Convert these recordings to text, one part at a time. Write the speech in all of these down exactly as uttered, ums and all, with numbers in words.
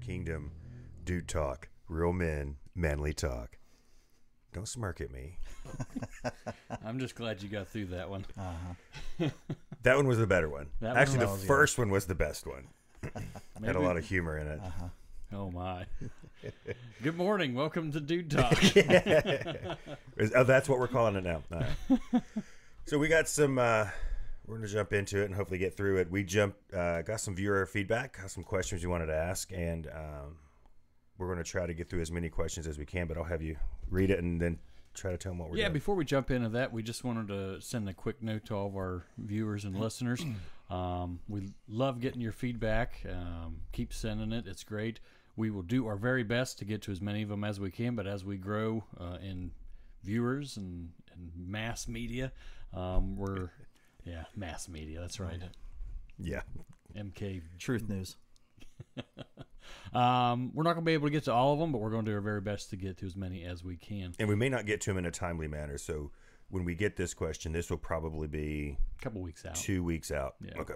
Kingdom Dude Talk. Real men, manly talk. Don't smirk at me. I'm just glad you got through that one. Uh-huh. That one was the better one. That Actually, one the first one was the best one. Had a lot of humor in it. Uh-huh. Oh, my. Good morning. Welcome to Dude Talk. Yeah. Oh, that's what we're calling it now. All right. So we got some... Uh, we're going to jump into it and hopefully get through it. We jumped, uh, got some viewer feedback, got some questions you wanted to ask, and um, we're going to try to get through as many questions as we can, but I'll have you read it and then try to tell them what we're doing. Yeah, before we jump into that, we just wanted to send a quick note to all of our viewers and listeners. Um, we love getting your feedback. Um, keep sending it. It's great. We will do our very best to get to as many of them as we can, but as we grow uh, in viewers and, and mass media, um, we're... Yeah, mass media, that's right. Yeah. M K. Truth News. um, we're not going to be able to get to all of them, but we're going to do our very best to get to as many as we can. And we may not get to them in a timely manner, so when we get this question, this will probably be... A couple weeks out. Two weeks out. Yeah. Okay.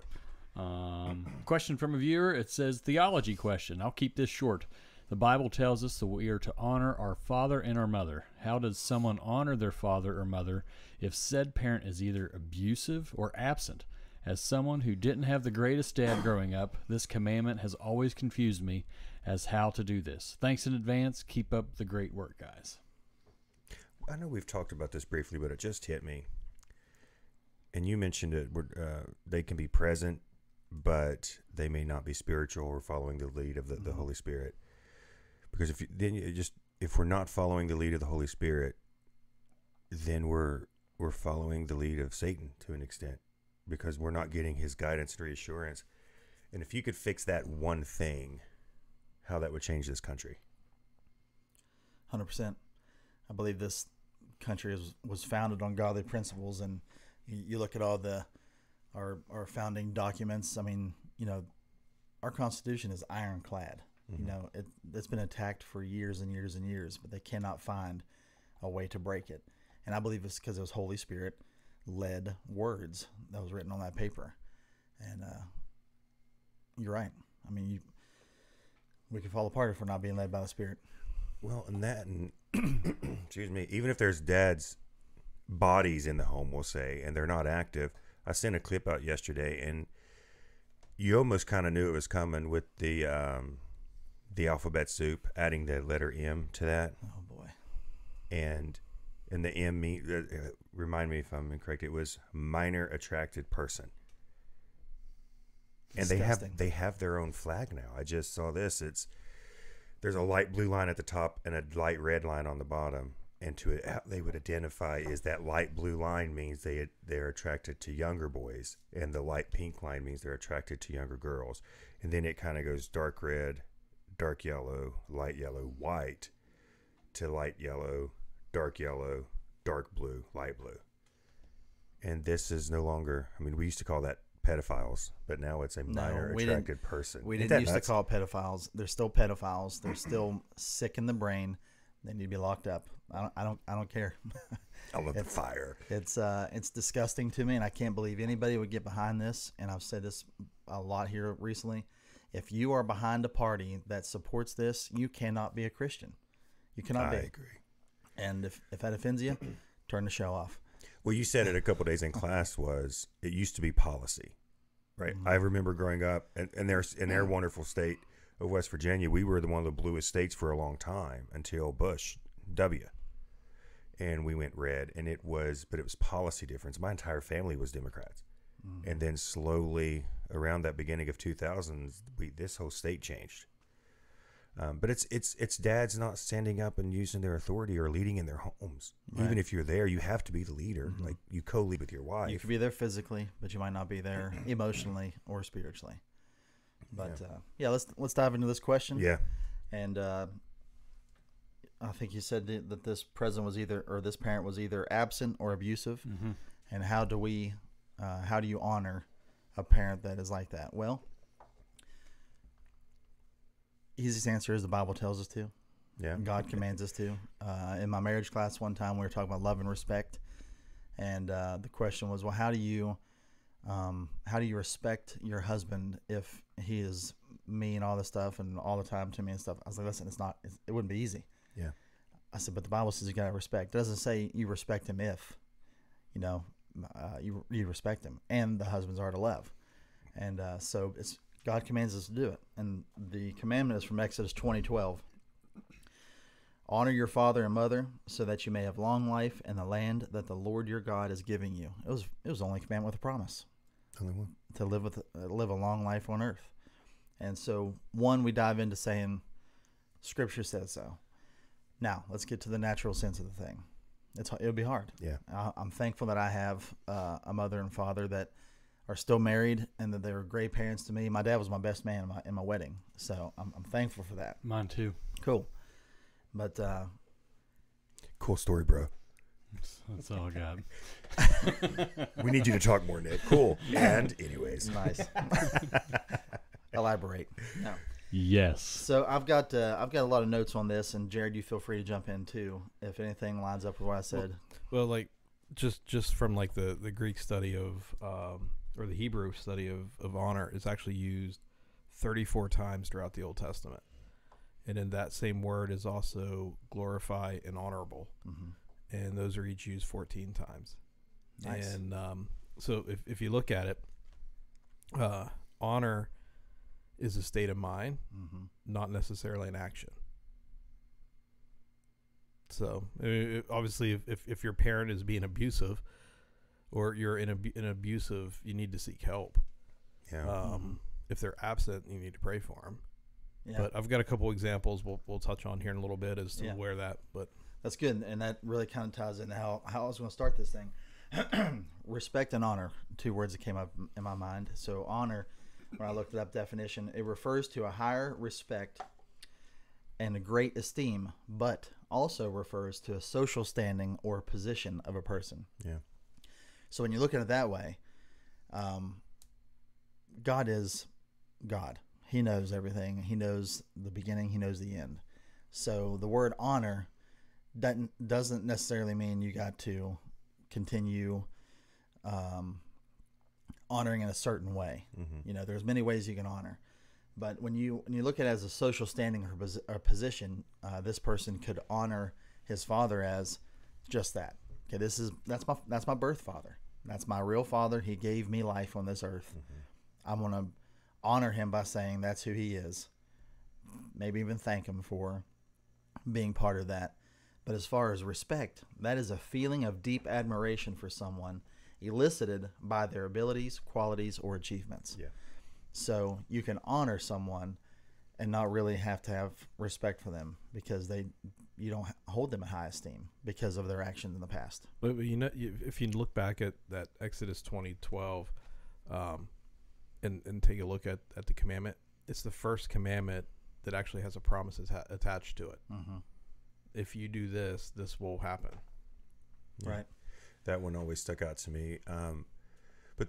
Um, question from a viewer. It says, theology question. I'll keep this short. The Bible tells us that we are to honor our father and our mother. How does someone honor their father or mother if said parent is either abusive or absent? As someone who didn't have the greatest dad growing up, this commandment has always confused me as how to do this. Thanks in advance. Keep up the great work, guys. I know we've talked about this briefly, but it just hit me. And you mentioned it. Uh, they can be present, but they may not be spiritual or following the lead of the, the mm-hmm. Holy Spirit. Because if you, then you just if we're not following the lead of the Holy Spirit, then we're we're following the lead of Satan to an extent, because we're not getting his guidance and reassurance. And if you could fix that one thing, how that would change this country. one hundred percent. I believe this country was was founded on godly principles, and you look at all the our our founding documents. I mean, you know, our Constitution is ironclad. You know, it, it's been attacked for years and years and years, but they cannot find a way to break it. And I believe it's because it was Holy Spirit-led words that was written on that paper. And uh, you're right. I mean, you, we could fall apart if we're not being led by the Spirit. Well, and that, and excuse me, even if there's dad's bodies in the home, we'll say, and they're not active. I sent a clip out yesterday, and you almost kind of knew it was coming with the... Um, the alphabet soup, adding the letter M to that. Oh boy. And and the M, me, uh, remind me if I'm incorrect, it was minor attracted person. And Disgusting. they have they have their own flag now. I just saw this. It's there's a light blue line at the top and a light red line on the bottom. And to it, how they would identify is that light blue line means they they're attracted to younger boys, and the light pink line means they're attracted to younger girls. And then it kind of goes dark red, dark yellow, light yellow, white, to light yellow, dark yellow, dark blue, light blue. And this is no longer, I mean, we used to call that pedophiles, but now it's a minor no, attracted person. We didn't used nuts? to call pedophiles. They're still pedophiles. They're still sick in the brain. They need to be locked up. I don't, I don't, I don't care. I love the fire. It's, uh, it's disgusting to me, and I can't believe anybody would get behind this. And I've said this a lot here recently. If you are behind a party that supports this, you cannot be a Christian. You cannot be. I agree. And if, if that offends you, turn the show off. Well, you said it a couple of days in class was it used to be policy, right? Mm-hmm. I remember growing up, and, and there's in their wonderful state of West Virginia, we were the one of the bluest states for a long time until Bush W. And we went red, and it was, but it was policy difference. My entire family was Democrats. Mm-hmm. And then slowly around that beginning of two thousands, we, this whole state changed. Um, but it's it's it's dads not standing up and using their authority or leading in their homes. Right. Even if you're there, you have to be the leader. Mm-hmm. Like you co-lead with your wife. You could be there physically, but you might not be there emotionally or spiritually. But yeah, uh, yeah let's let's dive into this question. Yeah, and uh, I think you said that this president was either or this parent was either absent or abusive. Mm-hmm. And how do we? Uh, how do you honor a parent that is like that? Well, easiest answer is the Bible tells us to. Yeah, God commands us to. Uh, in my marriage class one time, we were talking about love and respect, and uh, the question was, well, how do you, um, how do you respect your husband if he is me and all this stuff and all the time to me and stuff. I was like, listen, it's not, it's, it wouldn't be easy. Yeah. I said, but the Bible says you got to respect. It doesn't say you respect him if, you know, uh, you, you respect him. And the husbands are to love. And uh, so it's, God commands us to do it. And the commandment is from Exodus twenty twelve. Honor your father and mother so that you may have long life in the land that the Lord your God is giving you. It was it was the only commandment with a promise. Only one. To live with uh, live a long life on earth. And so, one, we dive into saying Scripture says so. Now, let's get to the natural sense of the thing. It's It'll be hard. Yeah. I, I'm thankful that I have uh, a mother and father that are still married and that they were great parents to me. My dad was my best man in my, in my wedding, so I'm, I'm thankful for that. Mine too. Cool. But uh, cool story, bro. That's, that's all I got. We need you to talk more, Nick. Cool. And anyways, nice. Elaborate. No. Yes. So I've got uh, I've got a lot of notes on this, and Jared, you feel free to jump in too if anything lines up with what I said. Well, well like just just from like the the Greek study of um, or the Hebrew study of of honor, it's actually used thirty-four times throughout the Old Testament. And in that same word is also glorify and honorable. Mm-hmm. And those are each used fourteen times. Nice. And um, so if, if you look at it, uh, honor is a state of mind, mm-hmm. not necessarily an action. So it, obviously if, if, if your parent is being abusive or you're in a, an abusive, you need to seek help. Yeah. Um, mm-hmm. If they're absent, you need to pray for them. Yeah. But I've got a couple examples we'll, we'll touch on here in a little bit as to yeah. where that. But that's good, and that really kind of ties into how, how I was going to start this thing. Respect and honor, two words that came up in my mind. So honor, when I looked it up definition, it refers to a higher respect and a great esteem, but also refers to a social standing or position of a person. Yeah. So when you look at it that way, um, God is God. He knows everything. He knows the beginning. He knows the end. So the word honor doesn't doesn't necessarily mean you got to continue um, honoring in a certain way. Mm-hmm. You know, there's many ways you can honor, but when you when you look at it as a social standing or, pos or position, uh, this person could honor his father as just that. Okay, this is that's my that's my birth father. That's my real father. He gave me life on this earth. Mm-hmm. I'm gonna honor him by saying that's who he is. Maybe even thank him for being part of that. But as far as respect, that is a feeling of deep admiration for someone elicited by their abilities, qualities, or achievements. Yeah. So you can honor someone and not really have to have respect for them because they you don't hold them in high esteem because of their actions in the past. But, but you know, if you look back at that Exodus twenty twelve, um, And, and take a look at, at the commandment, it's the first commandment that actually has a promise attached to it. Mm-hmm. If you do this, this will happen. Yeah. Right. That one always stuck out to me. Um, but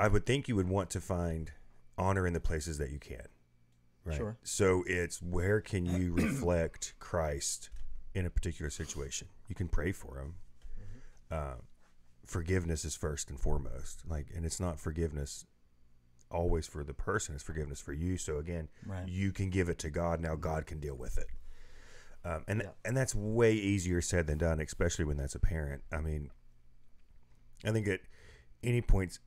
I would think you would want to find honor in the places that you can. Right. Sure. So it's where can you reflect Christ in a particular situation? You can pray for him. Mm-hmm. Um, forgiveness is first and foremost. Like, and it's not forgiveness always for the person, it's forgiveness for you. So again, right. you can give it to God. Now God can deal with it. Um, and, yeah. and that's way easier said than done, especially when that's a parent. I mean, I think at any point,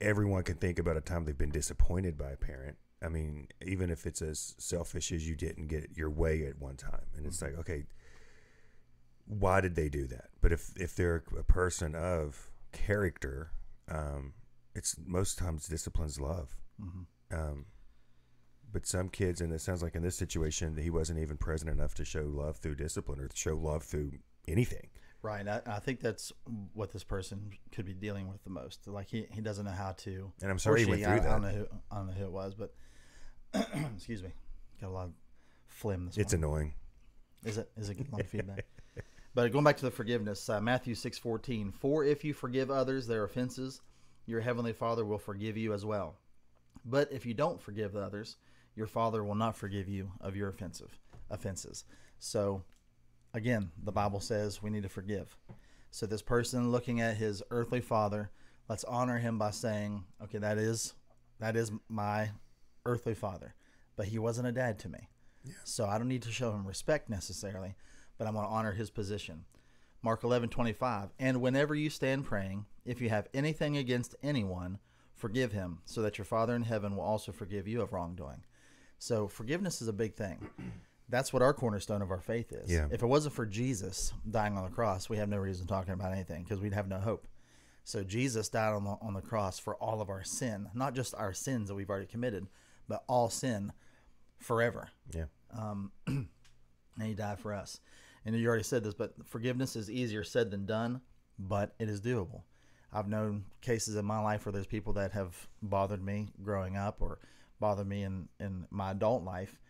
everyone can think about a time they've been disappointed by a parent. I mean, even if it's as selfish as you didn't get your way at one time. And mm-hmm. it's like, okay, why did they do that? But if, if they're a person of character, um, it's most times disciplines love. Mm-hmm. um, but some kids, and it sounds like in this situation, he wasn't even present enough to show love through discipline or to show love through anything. Right. I, I think that's what this person could be dealing with the most. Like he, he doesn't know how to. And I'm sorry he went through I, that. I don't know who, I don't know who it was, but excuse me. Got a lot of phlegm this morning. It's annoying. Is it? Is it a lot of feedback? But going back to the forgiveness, uh, Matthew six fourteen, for if you forgive others their offenses, your heavenly Father will forgive you as well. But if you don't forgive others, your Father will not forgive you of your offensive offenses. So, again, the Bible says we need to forgive. So this person looking at his earthly father, let's honor him by saying, okay, that is that is my earthly father, but he wasn't a dad to me. Yeah. So I don't need to show him respect necessarily, but I'm going to honor his position. Mark eleven twenty-five, and whenever you stand praying, if you have anything against anyone, forgive him, so that your Father in heaven will also forgive you of wrongdoing. So forgiveness is a big thing. That's what our cornerstone of our faith is. Yeah. If it wasn't for Jesus dying on the cross, we have no reason talking about anything, because we'd have no hope. So Jesus died on the, on the cross for all of our sin, not just our sins that we've already committed, but all sin forever. Yeah. Um, and he died for us. And you already said this, but forgiveness is easier said than done, but it is doable. I've known cases in my life where there's people that have bothered me growing up or bothered me in, in my adult life.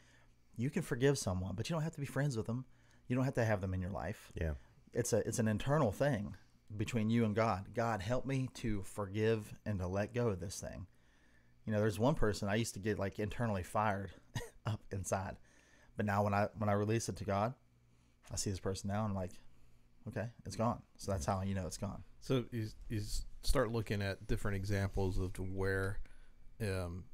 You can forgive someone, but you don't have to be friends with them. You don't have to have them in your life. Yeah. It's a, it's an internal thing between you and God. God, help me to forgive and to let go of this thing. You know, there's one person I used to get like internally fired up inside, but now when I, when I release it to God, I see this person now and I'm like, okay, it's gone. So that's how you know it's gone. So you, you start looking at different examples of where um,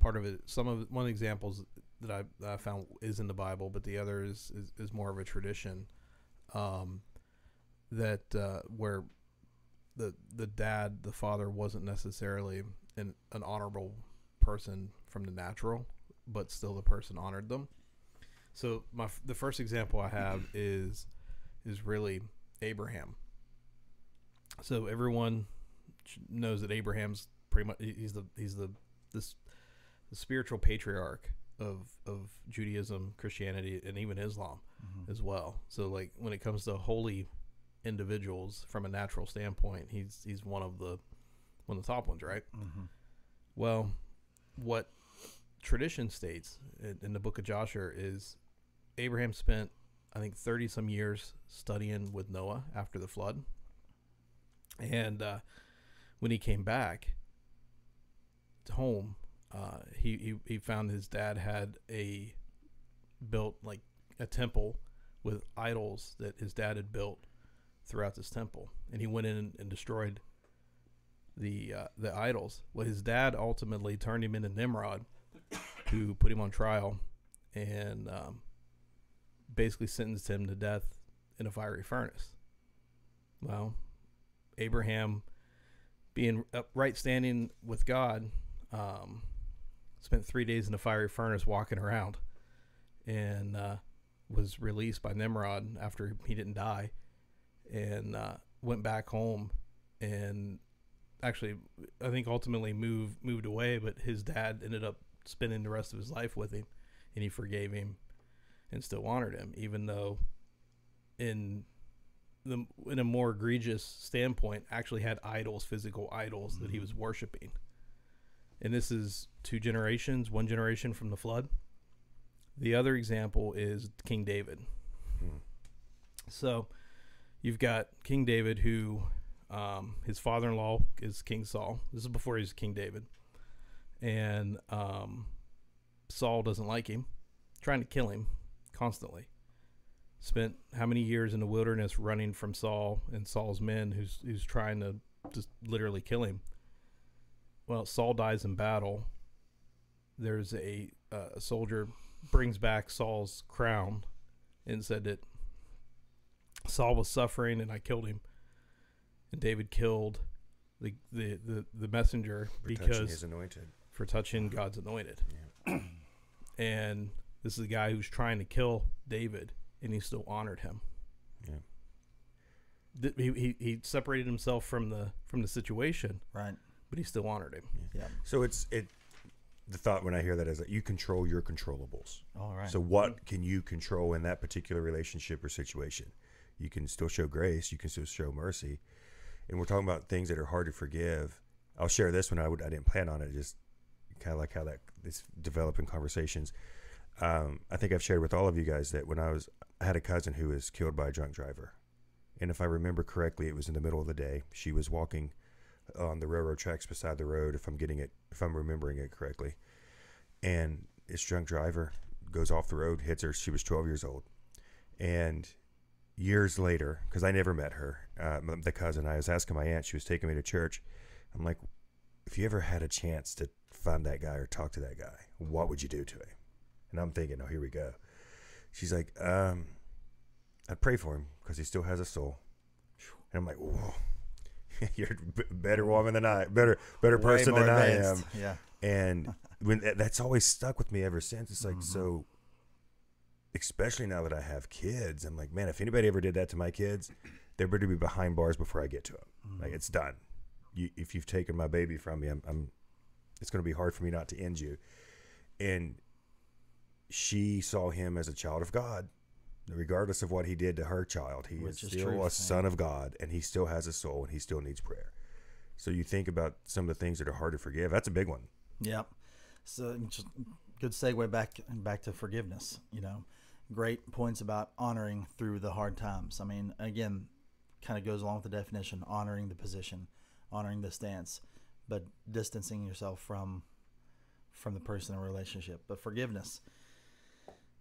part of it, some of one examples that I, that I found is in the Bible, but the other is, is, is more of a tradition um, that uh, where the, the dad, the father wasn't necessarily an, an honorable person from the natural, but still the person honored them. So my, the first example I have is, is really Abraham. So everyone knows that Abraham's pretty much, he's the, he's the, this, the spiritual patriarch of, of Judaism, Christianity, and even Islam mm-hmm. as well. So like when it comes to holy individuals from a natural standpoint, he's, he's one of the, one of the top ones, right? Mm-hmm. Well, what tradition states in, in the book of Joshua is Abraham spent, I think, thirty some years studying with Noah after the flood. And uh, when he came back home, uh, he, he, he found his dad had a built like a temple with idols that his dad had built throughout this temple. And he went in and destroyed the, uh, the idols. Well, his dad ultimately turned him into Nimrod, who put him on trial and um, basically sentenced him to death in a fiery furnace. Well, Abraham, being upright standing with God, um, spent three days in a fiery furnace walking around, and uh, was released by Nimrod after he didn't die, and uh, went back home, and actually, I think ultimately moved moved away. But his dad ended up spending the rest of his life with him, and he forgave him, and still honored him, even though in the, in a more egregious standpoint, actually had idols, physical idols mm-hmm. that he was worshiping. And this is two generations, one generation from the flood. The other example is King David. Mm-hmm. So you've got King David who, um, his father-in-law is King Saul. This is before he was King David. And um, Saul doesn't like him, trying to kill him constantly. Spent how many years in the wilderness running from Saul and Saul's men who's, who's trying to just literally kill him. Well, Saul dies in battle. There's a, uh, a soldier brings back Saul's crown and said that Saul was suffering and I killed him. And David killed the, the, the, the messenger for because touching his anointed. For touching God's anointed. Yeah. And this is the guy who's trying to kill David. And he still honored him. Yeah. He, he he separated himself from the from the situation. Right. But he still honored him. Yeah. yeah. So it's it. The thought when I hear that is that you control your controllables. All right. So what can you control in that particular relationship or situation? You can still show grace. You can still show mercy. And we're talking about things that are hard to forgive. I'll share this one. I would I didn't plan on it. Just kind of like how that this developing conversations. Um, I think I've shared with all of you guys that when I was, I had a cousin who was killed by a drunk driver. And if I remember correctly, it was in the middle of the day. She was walking on the railroad tracks beside the road, if I'm getting it, if I'm remembering it correctly. And this drunk driver goes off the road, hits her. She was twelve years old. And years later, because I never met her, uh, the cousin, I was asking my aunt, she was taking me to church. I'm like, if you ever had a chance to find that guy or talk to that guy. What would you do to him? And I'm thinking, oh, here we go. She's like, um, I'd pray for him because he still has a soul. And I'm like, whoa, you're a better woman than I, better better person than I am. Yeah. And when that's always stuck with me ever since. It's like, mm-hmm. so, especially now that I have kids, I'm like, man, if anybody ever did that to my kids, they're better be behind bars before I get to them. Mm-hmm. Like, it's done. You, if you've taken my baby from me, I'm, I'm it's going to be hard for me not to end you. And she saw him as a child of God, regardless of what he did to her child. He Which is still a son of God, and he still has a soul, and he still needs prayer. So you think about some of the things that are hard to forgive. That's a big one. Yeah. So just good segue back back to forgiveness. You know, great points about honoring through the hard times. I mean, again, kind of goes along with the definition, honoring the position, honoring the stance, but distancing yourself from from the person or relationship. But forgiveness,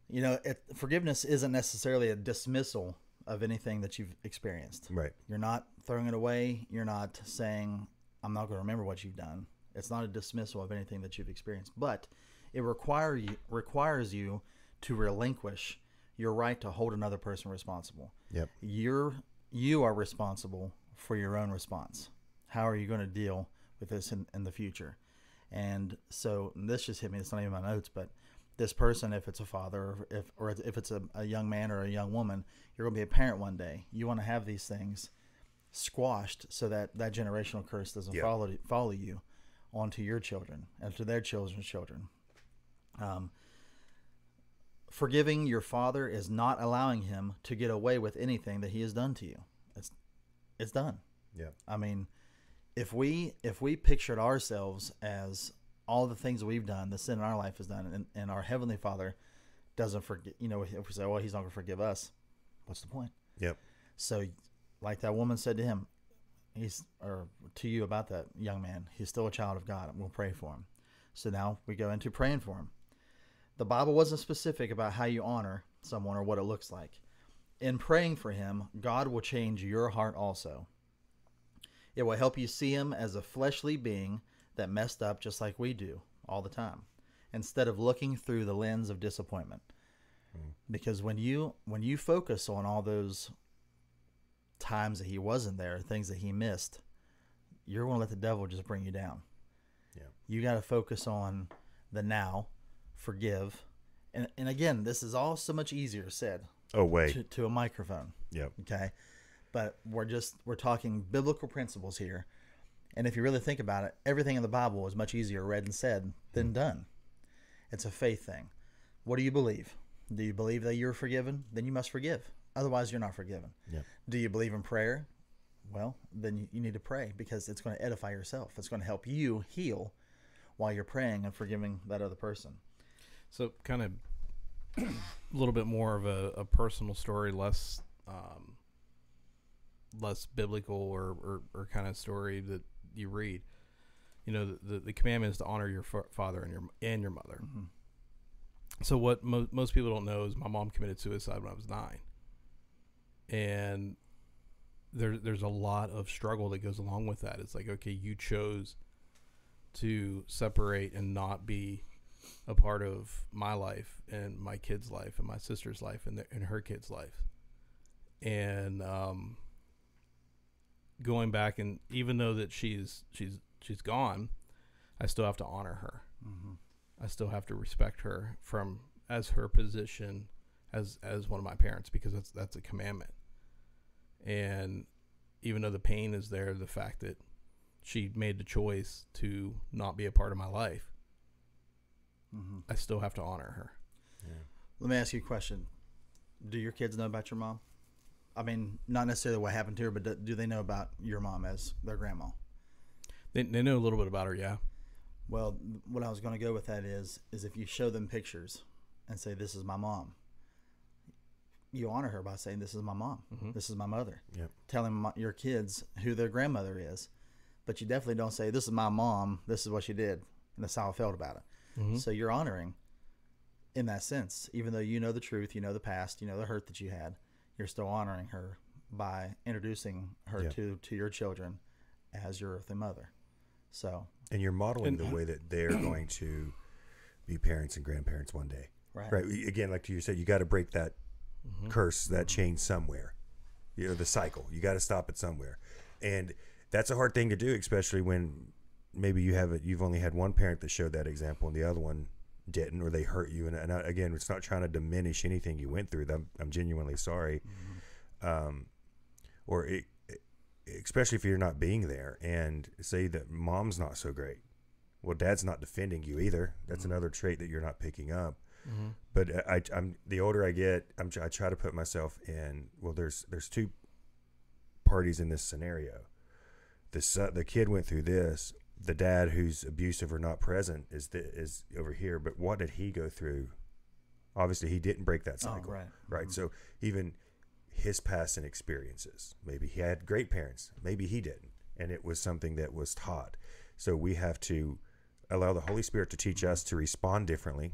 you know, it, forgiveness isn't necessarily a dismissal of anything that you've experienced. Right. You're not throwing it away. You're not saying, I'm not going to remember what you've done. It's not a dismissal of anything that you've experienced, but it require you, requires you to relinquish your right to hold another person responsible. Yep. You're, you are responsible for your own response. How are you going to deal with this in, in the future? And so this just hit me. It's not even my notes, but this person, if it's a father, if or if it's a, a young man or a young woman, you're going to be a parent one day. You want to have these things squashed so that that generational curse doesn't yep. follow follow you onto your children and to their children's children. Um, forgiving your father is not allowing him to get away with anything that he has done to you. It's it's done. Yeah. I mean, if we if we pictured ourselves as all the things we've done, the sin in our life has done, and, and our Heavenly Father doesn't forget, you know, if we say, well, he's not going to forgive us, what's the point? Yep. So like that woman said to him, he's, or to you about that young man, he's still a child of God, and we'll pray for him. So now we go into praying for him. The Bible wasn't specific about how you honor someone or what it looks like. In praying for him, God will change your heart also. It will help you see him as a fleshly being that messed up just like we do all the time, instead of looking through the lens of disappointment. Mm. Because when you when you focus on all those times that he wasn't there, things that he missed, you're going to let the devil just bring you down. Yeah. You got to focus on the now, forgive. And and again, this is all so much easier said oh, wait. To, to a microphone. Yeah. Okay. But we're just we're talking biblical principles here. And if you really think about it, everything in the Bible is much easier read and said than done. It's a faith thing. What do you believe? Do you believe that you're forgiven? Then you must forgive. Otherwise, you're not forgiven. Yep. Do you believe in prayer? Well, then you need to pray, because it's going to edify yourself. It's going to help you heal while you're praying and forgiving that other person. So kind of a little bit more of a, a personal story, less um, less biblical or, or, or kind of story that you read, you know, the, the, the commandment is to honor your fa father and your, and your mother. Mm-hmm. So what mo most people don't know is my mom committed suicide when I was nine. And there, there's a lot of struggle that goes along with that. It's like, okay, you chose to separate and not be a part of my life and my kid's life and my sister's life and, the, and her kid's life. And, um, going back, and even though that she's she's she's gone, I still have to honor her. Mm-hmm. I still have to respect her from as her position as as one of my parents, because that's that's a commandment. And even though the pain is there, the fact that she made the choice to not be a part of my life, mm-hmm. I still have to honor her. Yeah. Let me ask you a question: do your kids know about your mom? I mean, not necessarily what happened to her, but do, do they know about your mom as their grandma? They, they know a little bit about her, yeah. Well, what I was going to go with that is, is if you show them pictures and say, this is my mom, you honor her by saying, this is my mom. Mm-hmm. This is my mother. Yep. Telling my, your kids who their grandmother is. But you definitely don't say, this is my mom, this is what she did, and that's how I felt about it. Mm-hmm. So you're honoring in that sense, even though you know the truth, you know the past, you know the hurt that you had. You're still honoring her by introducing her yeah. to, to your children as your earthly mother. So And you're modeling and, the way that they're going to be parents and grandparents one day. Right. Right. Again, like you said, you got to break that mm-hmm. curse, that mm-hmm. chain somewhere. You know, the cycle. You got to stop it somewhere. And that's a hard thing to do, especially when maybe you have it, you've only had one parent that showed that example and the other one didn't, or they hurt you. And, and I, again, it's not trying to diminish anything you went through. I'm, I'm genuinely sorry. Mm-hmm. Um, or it, especially if you're not being there, and say that mom's not so great. Well, dad's not defending you either. That's mm-hmm. another trait that you're not picking up. Mm-hmm. But I, I'm the older I get, I'm, I try to put myself in, well, there's, there's two parties in this scenario. The son, the kid went through this. The dad who's abusive or not present is the, is over here. But what did he go through? Obviously he didn't break that cycle. Oh, right. Right. Mm-hmm. So even his past and experiences, maybe he had great parents, maybe he didn't. And it was something that was taught. So we have to allow the Holy Spirit to teach us to respond differently.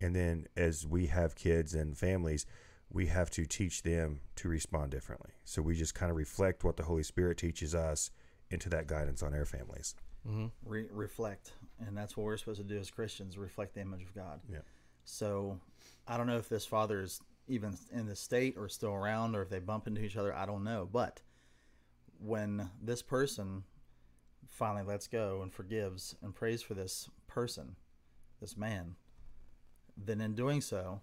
And then as we have kids and families, we have to teach them to respond differently. So we just kind of reflect what the Holy Spirit teaches us into that guidance on our families. Mm-hmm. Re- reflect. And that's what we're supposed to do as Christians, reflect the image of God. Yeah. So I don't know if this father is even in the state or still around, or if they bump into each other, I don't know. But when this person finally lets go and forgives and prays for this person, this man, then in doing so,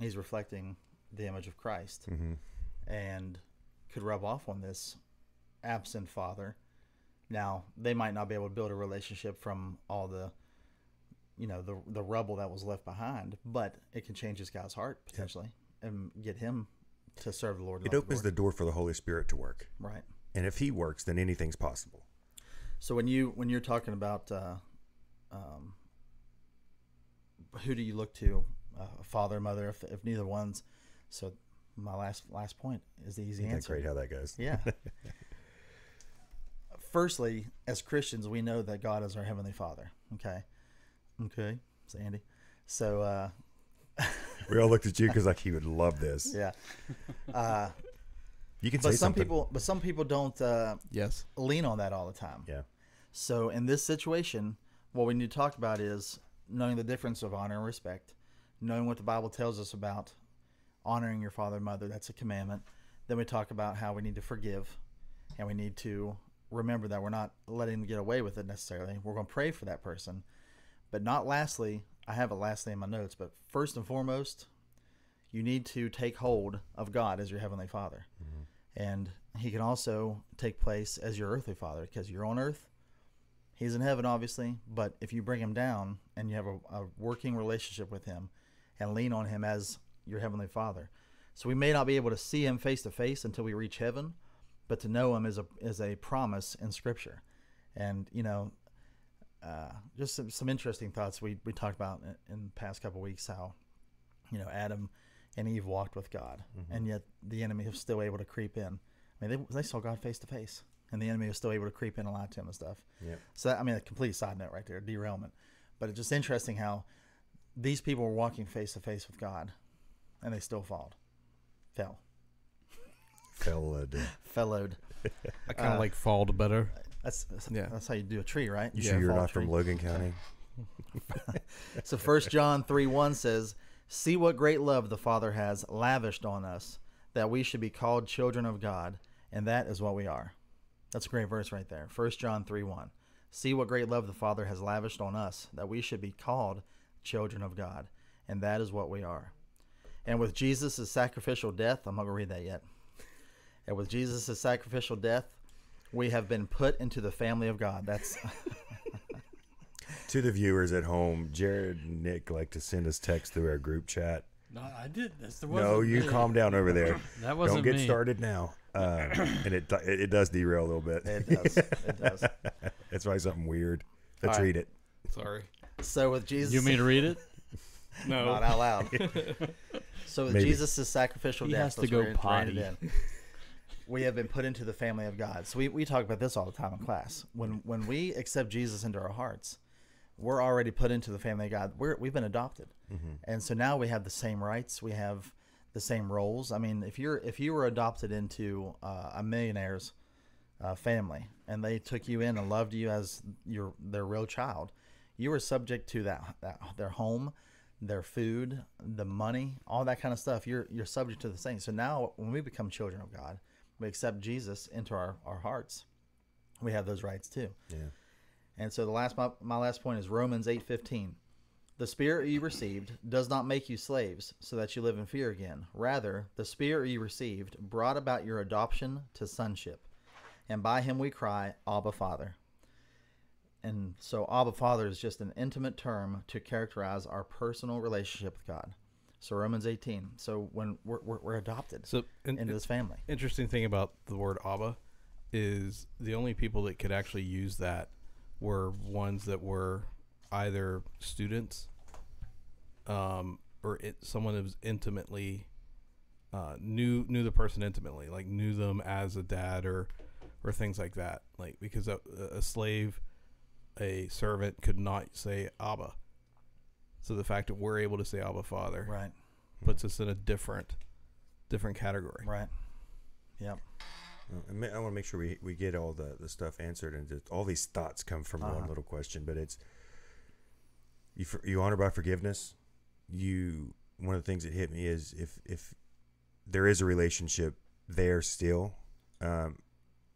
he's reflecting the image of Christ mm-hmm. and could rub off on this absent father. Now, they might not be able to build a relationship from all the, you know, the the rubble that was left behind, but it can change this guy's heart potentially yeah. and get him to serve the Lord. It opens the, the door for the Holy Spirit to work. Right. And if he works, then anything's possible. So when you, when you're talking about uh, um, who do you look to, uh, father, mother, if, if neither one's, so my last, last point is the easy Isn't answer. That's great how that goes. Yeah. Firstly, as Christians, we know that God is our Heavenly Father. Okay. Okay. Sandy. So, uh, we all looked at you cause like he would love this. Yeah. Uh, you can but say some something. people, but some people don't, uh, yes. lean on that all the time. Yeah. So in this situation, what we need to talk about is knowing the difference of honor and respect, knowing what the Bible tells us about honoring your father and mother. That's a commandment. Then we talk about how we need to forgive and we need to remember that we're not letting them get away with it necessarily. We're going to pray for that person. But not lastly, I have it lastly in my notes, but first and foremost, you need to take hold of God as your Heavenly Father. Mm-hmm. And he can also take place as your earthly father, because you're on earth. He's in heaven, obviously. But if you bring him down and you have a, a working relationship with him and lean on him as your Heavenly Father. So we may not be able to see him face to face until we reach heaven, but to know him is a, is a promise in Scripture. And, you know, uh, just some, some interesting thoughts we, we talked about in, in the past couple of weeks, how, you know, Adam and Eve walked with God, mm-hmm. and yet the enemy was still able to creep in. I mean, they, they saw God face to face, and the enemy was still able to creep in and lie to him and stuff. Yep. So, that, I mean, a complete side note right there, derailment. But it's just interesting how these people were walking face to face with God, and they still falled, fell. Fellowed. Fellowed. I kind of uh, like falled better. That's that's, yeah. that's how you do a tree, right? You yeah, sure you're not tree. From Logan County? So First John three one says, "See what great love the Father has lavished on us, that we should be called children of God, and that is what we are." That's a great verse right there. First John three one. "See what great love the Father has lavished on us, that we should be called children of God, and that is what we are." And with Jesus' sacrificial death, I'm not going to read that yet. And with Jesus' sacrificial death, we have been put into the family of God. That's To the viewers at home, Jared and Nick like to send us texts through our group chat. No, I did. That's the No, you me. Calm down over there. That wasn't Don't get me. started now. Uh, and it, it it does derail a little bit. It does. It does. It's probably something weird. Let's right. read it. Sorry. So with Jesus, you mean to read it? No, not out loud. So with Maybe. Jesus' sacrificial he death, has to go potty. We have been put into the family of God. So we, we talk about this all the time in class. When when we accept Jesus into our hearts, we're already put into the family of God. We're, we've been adopted. Mm-hmm. And so now we have the same rights. We have the same roles. I mean, if you're if you were adopted into uh, a millionaire's uh, family, and they took you in and loved you as your their real child, you were subject to that, that their home, their food, the money, all that kind of stuff. You're you're subject to the thing. So now when we become children of God, we accept Jesus into our, our hearts. We have those rights too. Yeah. And so the last my, my last point is Romans eight fifteen. The spirit you received does not make you slaves so that you live in fear again. Rather, the spirit you received brought about your adoption to sonship. And by him we cry, Abba, Father. And so Abba, Father is just an intimate term to characterize our personal relationship with God. So Romans eighteen. So when we're, we're, we're adopted so, and, into this family. Interesting thing about the word Abba is the only people that could actually use that were ones that were either students um, or it, someone that was intimately uh, knew knew the person intimately, like knew them as a dad or or things like that. Like because a, a slave, a servant could not say Abba. So the fact that we're able to say Abba, Father, right, puts us in a different different category. Right. Yep. I want to make sure we, we get all the, the stuff answered, and just, all these thoughts come from uh-huh. one little question, but it's you, for, you honor by forgiveness. You, one of the things that hit me is if, if there is a relationship there still, um,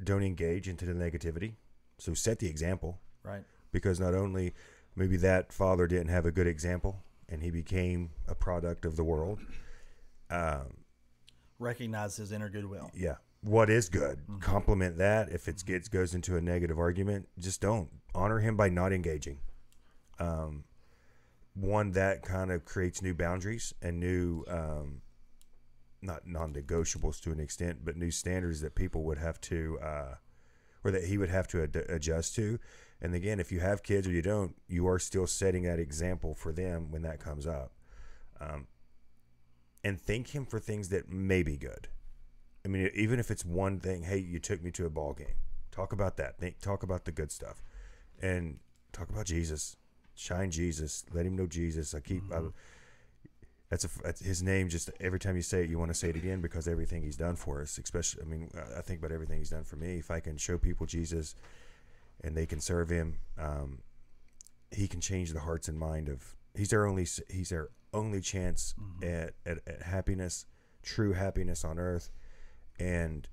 don't engage into the negativity. So set the example, right? Because not only maybe that father didn't have a good example and he became a product of the world. Um, Recognize his inner goodwill. Yeah. What is good, mm-hmm. compliment that. If it gets goes into a negative argument, just don't. Honor him by not engaging. Um, one that kind of creates new boundaries and new, um, not non-negotiables to an extent, but new standards that people would have to, uh, or that he would have to ad adjust to. And again, if you have kids or you don't, you are still setting that example for them when that comes up. Um, and thank him for things that may be good. I mean, even if it's one thing, hey, you took me to a ball game. Talk about that. Think, talk about the good stuff, and talk about Jesus. Shine Jesus. Let him know Jesus. I keep. Mm-hmm. I, that's, a, that's his name. Just every time you say it, you want to say it again because everything he's done for us. Especially, I mean, I think about everything he's done for me. If I can show people Jesus, and they can serve him, um, he can change the hearts and mind of. He's their only. He's their only chance mm-hmm. at, at at happiness, true happiness on earth. And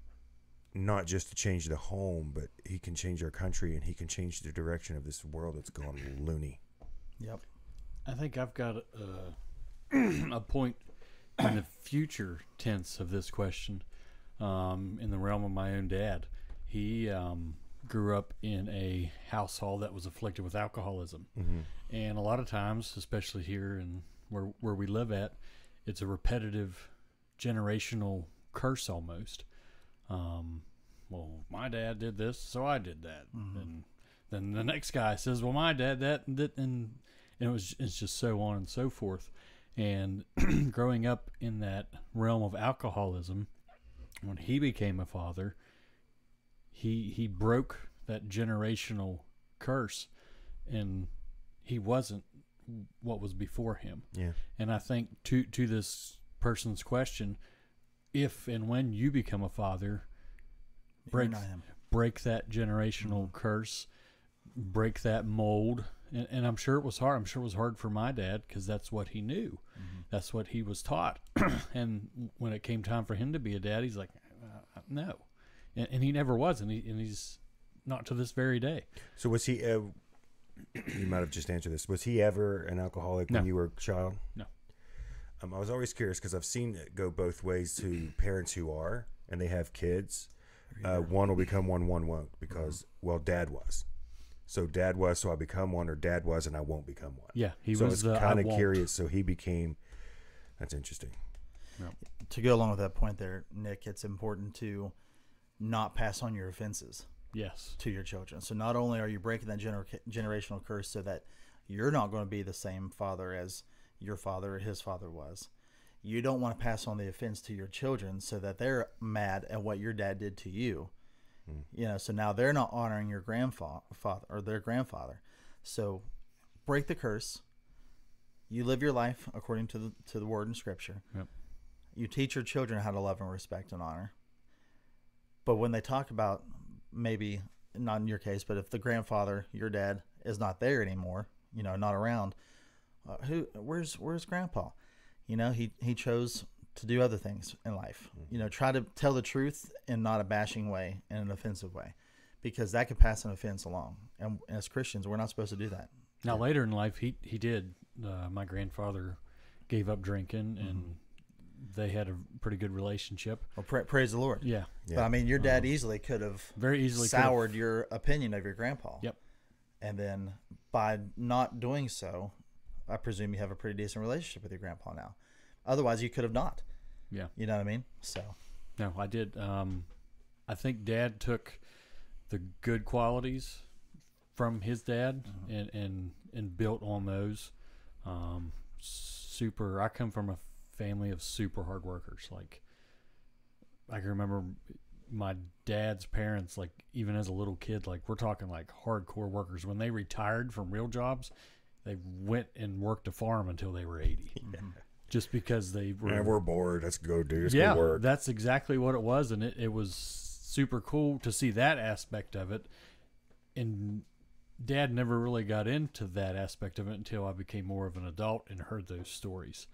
not just to change the home, but he can change our country and he can change the direction of this world that's gone loony. Yep. I think I've got a, a point in the future tense of this question um, in the realm of my own dad. He um, grew up in a household that was afflicted with alcoholism. Mm-hmm. And a lot of times, especially here and where, where we live at, it's a repetitive generational curse almost. Um, well, my dad did this, so I did that. Mm-hmm. And then the next guy says, well, my dad that, that and, and it was it's just so on and so forth. And growing up in that realm of alcoholism, when he became a father, he he broke that generational curse, and he wasn't what was before him. Yeah. And I think to to this person's question, if and when you become a father, break, break that generational mm-hmm. curse, break that mold. And, and I'm sure it was hard. I'm sure it was hard for my dad because that's what he knew. Mm-hmm. That's what he was taught. And when it came time for him to be a dad, he's like, uh, no. And, and he never was. And, he, and he's not to this very day. So was he, uh, you might have just answered this. Was he ever an alcoholic no. when you were a child? No. Um, I was always curious because I've seen it go both ways to parents who are and they have kids. Uh, one will become one, one won't because, mm-hmm. well, dad was. So dad was, so I become one, or dad was, and I won't become one. Yeah, he so was. So I was kind of curious. So he became. That's interesting. Yep. To go along with that point there, Nick, it's important to not pass on your offenses. Yes. To your children. So not only are you breaking that gener generational curse so that you're not going to be the same father as your father or his father was, you don't want to pass on the offense to your children so that they're mad at what your dad did to you. Mm. You know, so now they're not honoring your grandfather or their grandfather. So break the curse. You live your life according to the, to the word in scripture. Yep. You teach your children how to love and respect and honor. But when they talk about maybe not in your case, but if the grandfather, your dad, is not there anymore, you know, not around, uh, who, where's, where's grandpa? You know, he, he chose to do other things in life, mm-hmm. you know, try to tell the truth in not a bashing way, in an offensive way, because that could pass an offense along. And as Christians, we're not supposed to do that. Now, yeah. later in life, he, he did. Uh, my grandfather gave up drinking, and mm-hmm. they had a pretty good relationship. Well, pra praise the Lord. Yeah. yeah. But I mean, your dad um, easily could have very easily soured your opinion of your grandpa. Yep. And then by not doing so, I presume you have a pretty decent relationship with your grandpa now. Otherwise, you could have not. Yeah. You know what I mean? So. No, I did. Um, I think Dad took the good qualities from his dad mm-hmm. and, and, and built on those. Um, super, I come from a family of super hard workers. Like, I can remember my dad's parents, like, even as a little kid, like, we're talking like hardcore workers. When they retired from real jobs, they went and worked a farm until they were eighty. Yeah. Just because they were, yeah, we're bored. Let's go do this. Yeah, work. That's exactly what it was. And it, it was super cool to see that aspect of it. And Dad never really got into that aspect of it until I became more of an adult and heard those stories.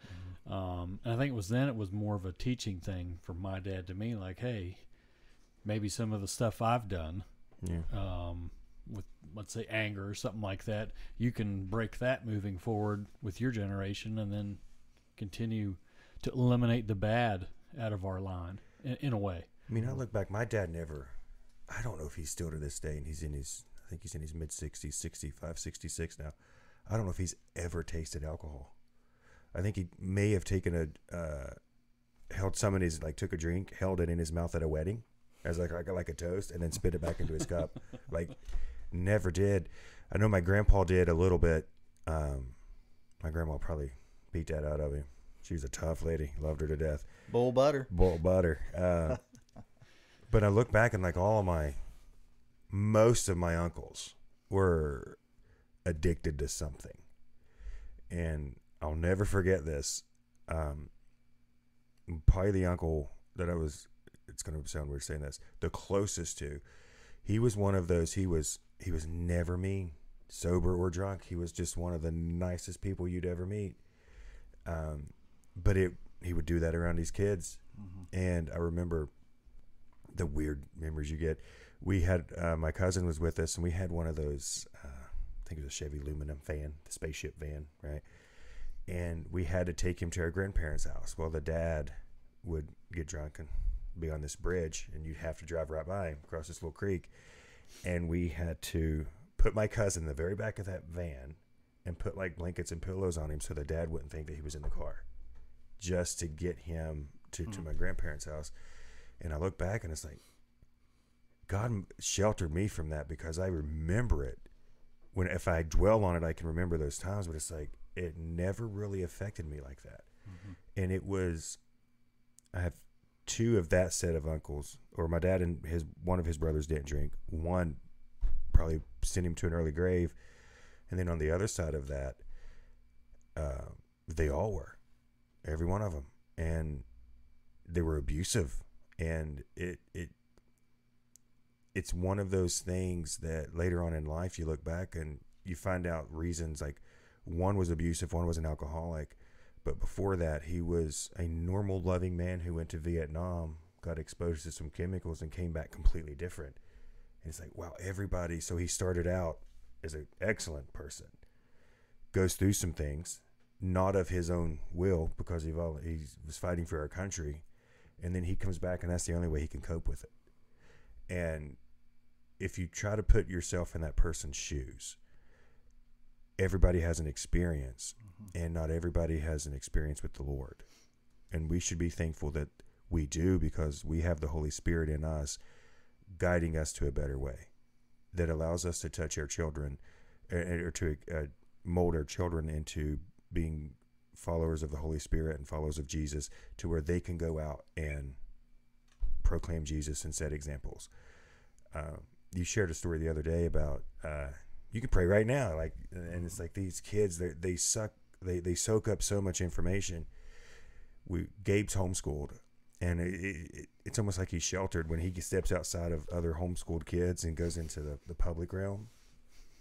Mm-hmm. Um, and I think it was then it was more of a teaching thing from my dad to me, like, hey, maybe some of the stuff I've done yeah. um, with, let's say, anger or something like that, you can break that moving forward with your generation and then continue to eliminate the bad out of our line in, in a way. I mean, I look back, my dad never, I don't know if he's still to this day, and he's in his, I think he's in his mid sixties, sixty-five, sixty-six now. I don't know if he's ever tasted alcohol. I think he may have taken a, uh, held some in his, like took a drink, held it in his mouth at a wedding as like, like, like a toast, and then spit it back into his cup. Like, never did. I know my grandpa did a little bit. Um, my grandma probably beat that out of him. She was a tough lady. Loved her to death. Bull butter. Bull butter. Uh, but I look back and like all of my, most of my uncles were addicted to something. And I'll never forget this. Um, probably the uncle that I was, it's going to sound weird saying this, the closest to, he was one of those, he was, he was never mean, sober or drunk. He was just one of the nicest people you'd ever meet. Um, but it, he would do that around these kids. Mm-hmm. And I remember the weird memories you get. We had, uh, my cousin was with us, and we had one of those, uh, I think it was a Chevy aluminum van, the spaceship van, right? And we had to take him to our grandparents' house. Well, the dad would get drunk and be on this bridge, and you'd have to drive right by him across this little creek. And we had to put my cousin in the very back of that van and put like blankets and pillows on him so the dad wouldn't think that he was in the car, just to get him to, to my grandparents' house. And I look back, and it's like, God sheltered me from that, because I remember it. When if I dwell on it, I can remember those times, but it's like it never really affected me like that. Mm-hmm. And it was, I have two of that set of uncles, or my dad and his one of his brothers didn't drink. One probably sent him to an early grave, and then on the other side of that, uh, they all were, every one of them, and they were abusive, and it it. It's one of those things that later on in life you look back and you find out reasons, like one was abusive, one was an alcoholic, but before that he was a normal loving man who went to Vietnam, got exposed to some chemicals, and came back completely different. And it's like, wow, everybody. So he started out as an excellent person, goes through some things, not of his own will, because he was fighting for our country, and then he comes back and that's the only way he can cope with it. And if you try to put yourself in that person's shoes, everybody has an experience, mm-hmm. and not everybody has an experience with the Lord. And we should be thankful that we do, because we have the Holy Spirit in us guiding us to a better way that allows us to touch our children, or to mold our children into being followers of the Holy Spirit and followers of Jesus, to where they can go out and proclaim Jesus and set examples. Uh, you shared a story the other day about uh, you can pray right now, like, and it's like these kids, they they suck, they they soak up so much information. We Gabe's homeschooled, And it, it, it's almost like he's sheltered when he steps outside of other homeschooled kids and goes into the, the public realm.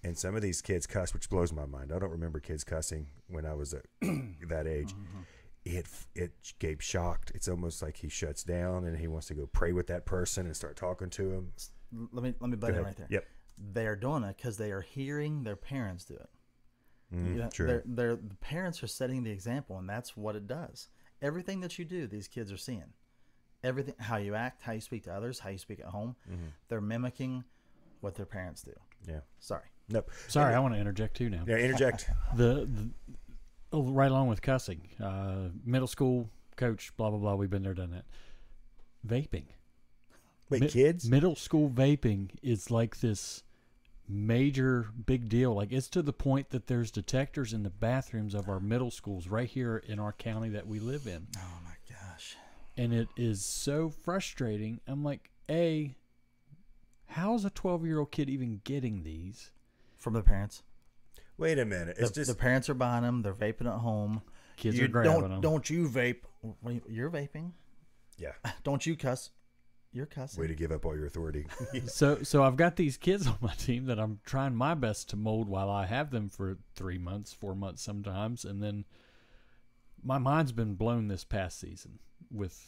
And some of these kids cuss, which blows my mind. I don't remember kids cussing when I was a, that age. Uh-huh. It it gave shocked. It's almost like he shuts down and he wants to go pray with that person and start talking to him. Let me let me butt in right there. Yep, they are doing it because they are hearing their parents do it. Mm, you know, true. They're, they're, the parents are setting the example, and that's what it does. Everything that you do, these kids are seeing. Everything, how you act, how you speak to others, how you speak at home, mm-hmm. they're mimicking what their parents do. Yeah. Sorry. Nope. Sorry, I want to interject too now. Yeah, interject. the, the right along with cussing, uh, middle school coach, blah blah blah. We've been there, done that. Vaping. Wait, Mi kids. Middle school vaping is like this major big deal. Like it's to the point that there's detectors in the bathrooms of our middle schools right here in our county that we live in. Oh my gosh. And it is so frustrating. I'm like, A, how's a twelve-year-old kid even getting these from their parents? Wait a minute. It's the, just the parents are buying them. They're vaping at home. Kids you are grabbing don't, them. Don't you vape? You're vaping. Yeah. Don't you cuss? You're cussing. Way to give up all your authority. Yeah. So, so I've got these kids on my team that I'm trying my best to mold while I have them for three months, four months sometimes, and then my mind's been blown this past season with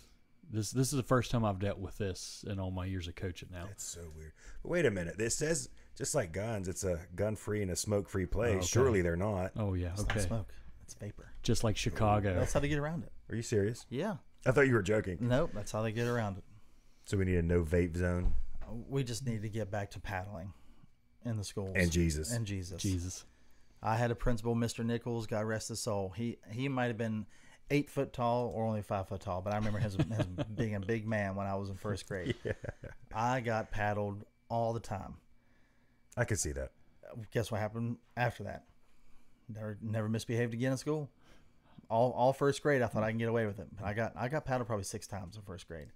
this. This is the first time I've dealt with this in all my years of coaching now. That's so weird. But wait a minute. This says, just like guns, it's a gun-free and a smoke-free place. Oh, okay. Surely they're not. Oh, yeah. It's okay. Not smoke. It's vapor. Just like Chicago. That's how they get around it. Are you serious? Yeah. I thought you were joking. Nope. That's how they get around it. So we need a no-vape zone? We just need to get back to paddling in the schools. And Jesus. And Jesus. Jesus. I had a principal, Mister Nichols, God rest his soul. He, he might have been eight foot tall or only five foot tall, but I remember his, his being a big man when I was in first grade. Yeah. I got paddled all the time. I could see that. Guess what happened after that? Never, never misbehaved again in school. All, all first grade, I thought I can get away with it. But I got, I got paddled probably six times in first grade.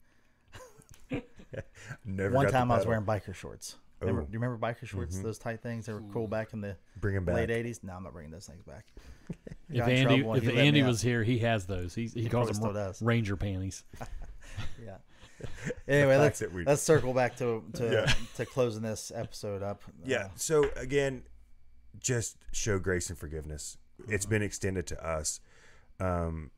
Never. One time I was wearing biker shorts. Oh. Remember, do you remember biker shorts? Mm-hmm. Those tight things. They were cool back in the Bring them back. late eighties. No, I'm not bringing those things back. if Andy, if he Andy was here, he has those. He, he, he calls them does. Ranger panties. Yeah. Anyway, let's, let's circle back to to, yeah. to closing this episode up. Yeah. Uh, so, again, just show grace and forgiveness. Uh-huh. It's been extended to us. Um,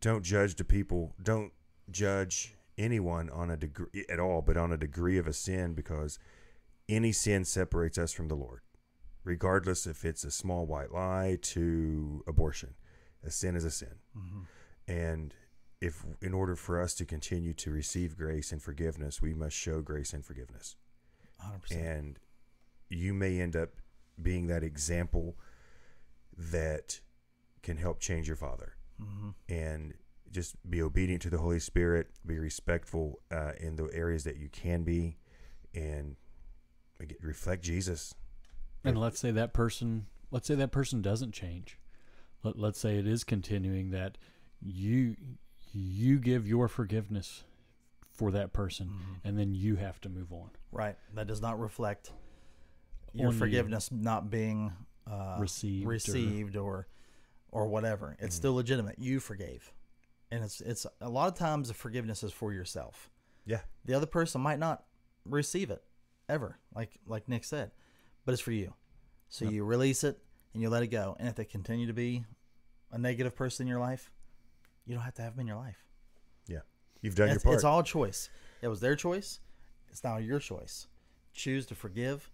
don't judge the people. Don't judge anyone on a degree at all, but on a degree of a sin, because any sin separates us from the Lord, regardless if it's a small white lie to abortion. A sin is a sin. Mm-hmm. And if in order for us to continue to receive grace and forgiveness, we must show grace and forgiveness. one hundred percent. And you may end up being that example that can help change your father. Mm-hmm. And just be obedient to the Holy Spirit, be respectful uh, in the areas that you can be, and reflect Jesus. And let's say that person, let's say that person doesn't change. Let, let's say it is continuing that you, you give your forgiveness for that person, mm-hmm. and then you have to move on. Right. That does not reflect your on forgiveness you. not being uh, received, received or, or, or whatever. It's mm-hmm. still legitimate. You forgave. And it's it's a lot of times the forgiveness is for yourself. Yeah. The other person might not receive it ever, like like Nick said, but it's for you. So yep. you release it and you let it go. And if they continue to be a negative person in your life, you don't have to have them in your life. Yeah. You've done your part. It's all choice. It was their choice. It's now your choice. Choose to forgive.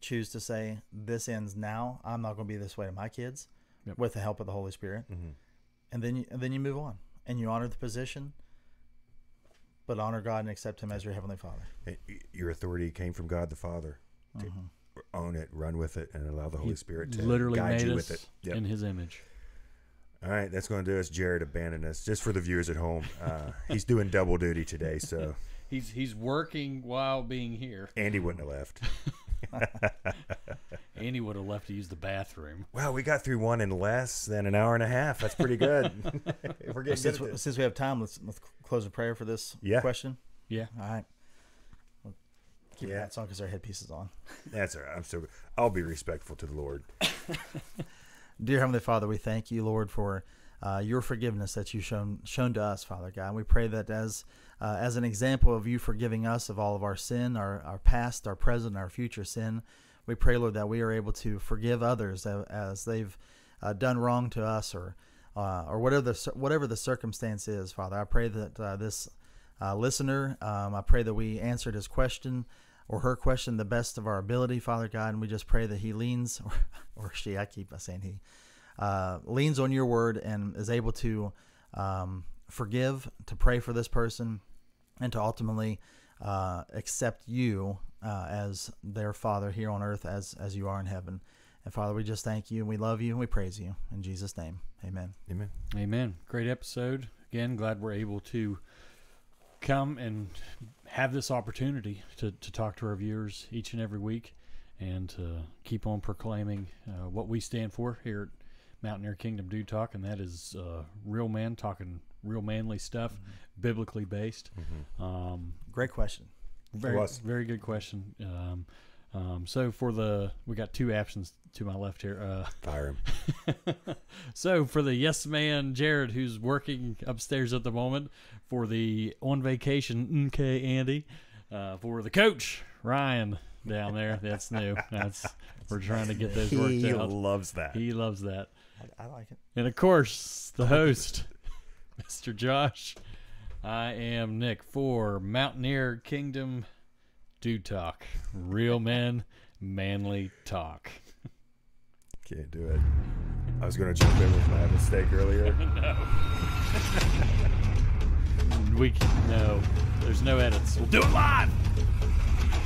Choose to say, this ends now. I'm not going to be this way to my kids yep. with the help of the Holy Spirit. Mm-hmm. And then you, and then you move on. And you honor the position, but honor God and accept him as your Heavenly Father. Your authority came from God the Father. Uh-huh. Own it, run with it, and allow the Holy he Spirit to literally guide made you us with it. Yep. In his image. All right, that's going to do us. Jared abandoned us. Just for the viewers at home, uh, he's doing double duty today. So he's, he's working while being here. Andy wouldn't have left. Andy would have left to use the bathroom. Wow, we got through one in less than an hour and a half. That's pretty good. If we're getting since, good we, since we have time, let's, let's close in prayer for this yeah. question. Yeah. All right. We'll keep yeah. your hats on because our headpiece is on. That's all right. I'm so, I'll be respectful to the Lord. Dear Heavenly Father, we thank you, Lord, for uh, your forgiveness that you've shown, shown to us, Father God. And we pray that as uh, as an example of you forgiving us of all of our sin, our, our past, our present, our future sin, we pray, Lord, that we are able to forgive others as they've uh, done wrong to us, or uh, or whatever the, whatever the circumstance is, Father. I pray that uh, this uh, listener, um, I pray that we answered his question or her question the best of our ability, Father God, and we just pray that he leans, or, or she, I keep saying he, uh, leans on your word and is able to um, forgive, to pray for this person, and to ultimately uh, accept you uh, as their Father here on earth as, as you are in heaven. And Father, we just thank you, and we love you, and we praise you. In Jesus' name, amen. Amen. Amen. Great episode. Again, glad we're able to come and have this opportunity to, to talk to our viewers each and every week, and to keep on proclaiming uh, what we stand for here at Mountaineer Kingdom Dude Talk, and that is uh, real men talking real manly stuff, mm-hmm. biblically based. Mm-hmm. um, Great question. Very, very good question. Um, um, so for the, we got two options to my left here. Uh, Fire him. So for the yes man, Jared, who's working upstairs at the moment, for the on vacation, M K Andy, uh, for the coach, Ryan, down there. That's new. That's, we're trying to get those worked out. He loves that. He loves that. I, I like it. And of course, the host, Mister Josh. I am Nick for Mountaineer Kingdom Dude Talk. Real men, manly talk. Can't do it. I was going to jump in with my mistake earlier. No. we can, no. There's no edits. We'll do it live.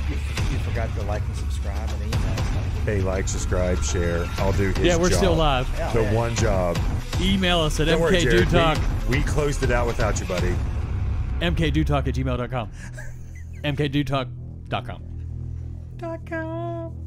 You, you forgot to like and subscribe and email. Hey, like, subscribe, share. I'll do his Yeah, we're job. Still live. Oh, the yeah. one job. Email us at M K Dude Talk. We, we closed it out without you, buddy. M K Dude Talk at gmail dot com. M K Dude Talk dot com. Dot com.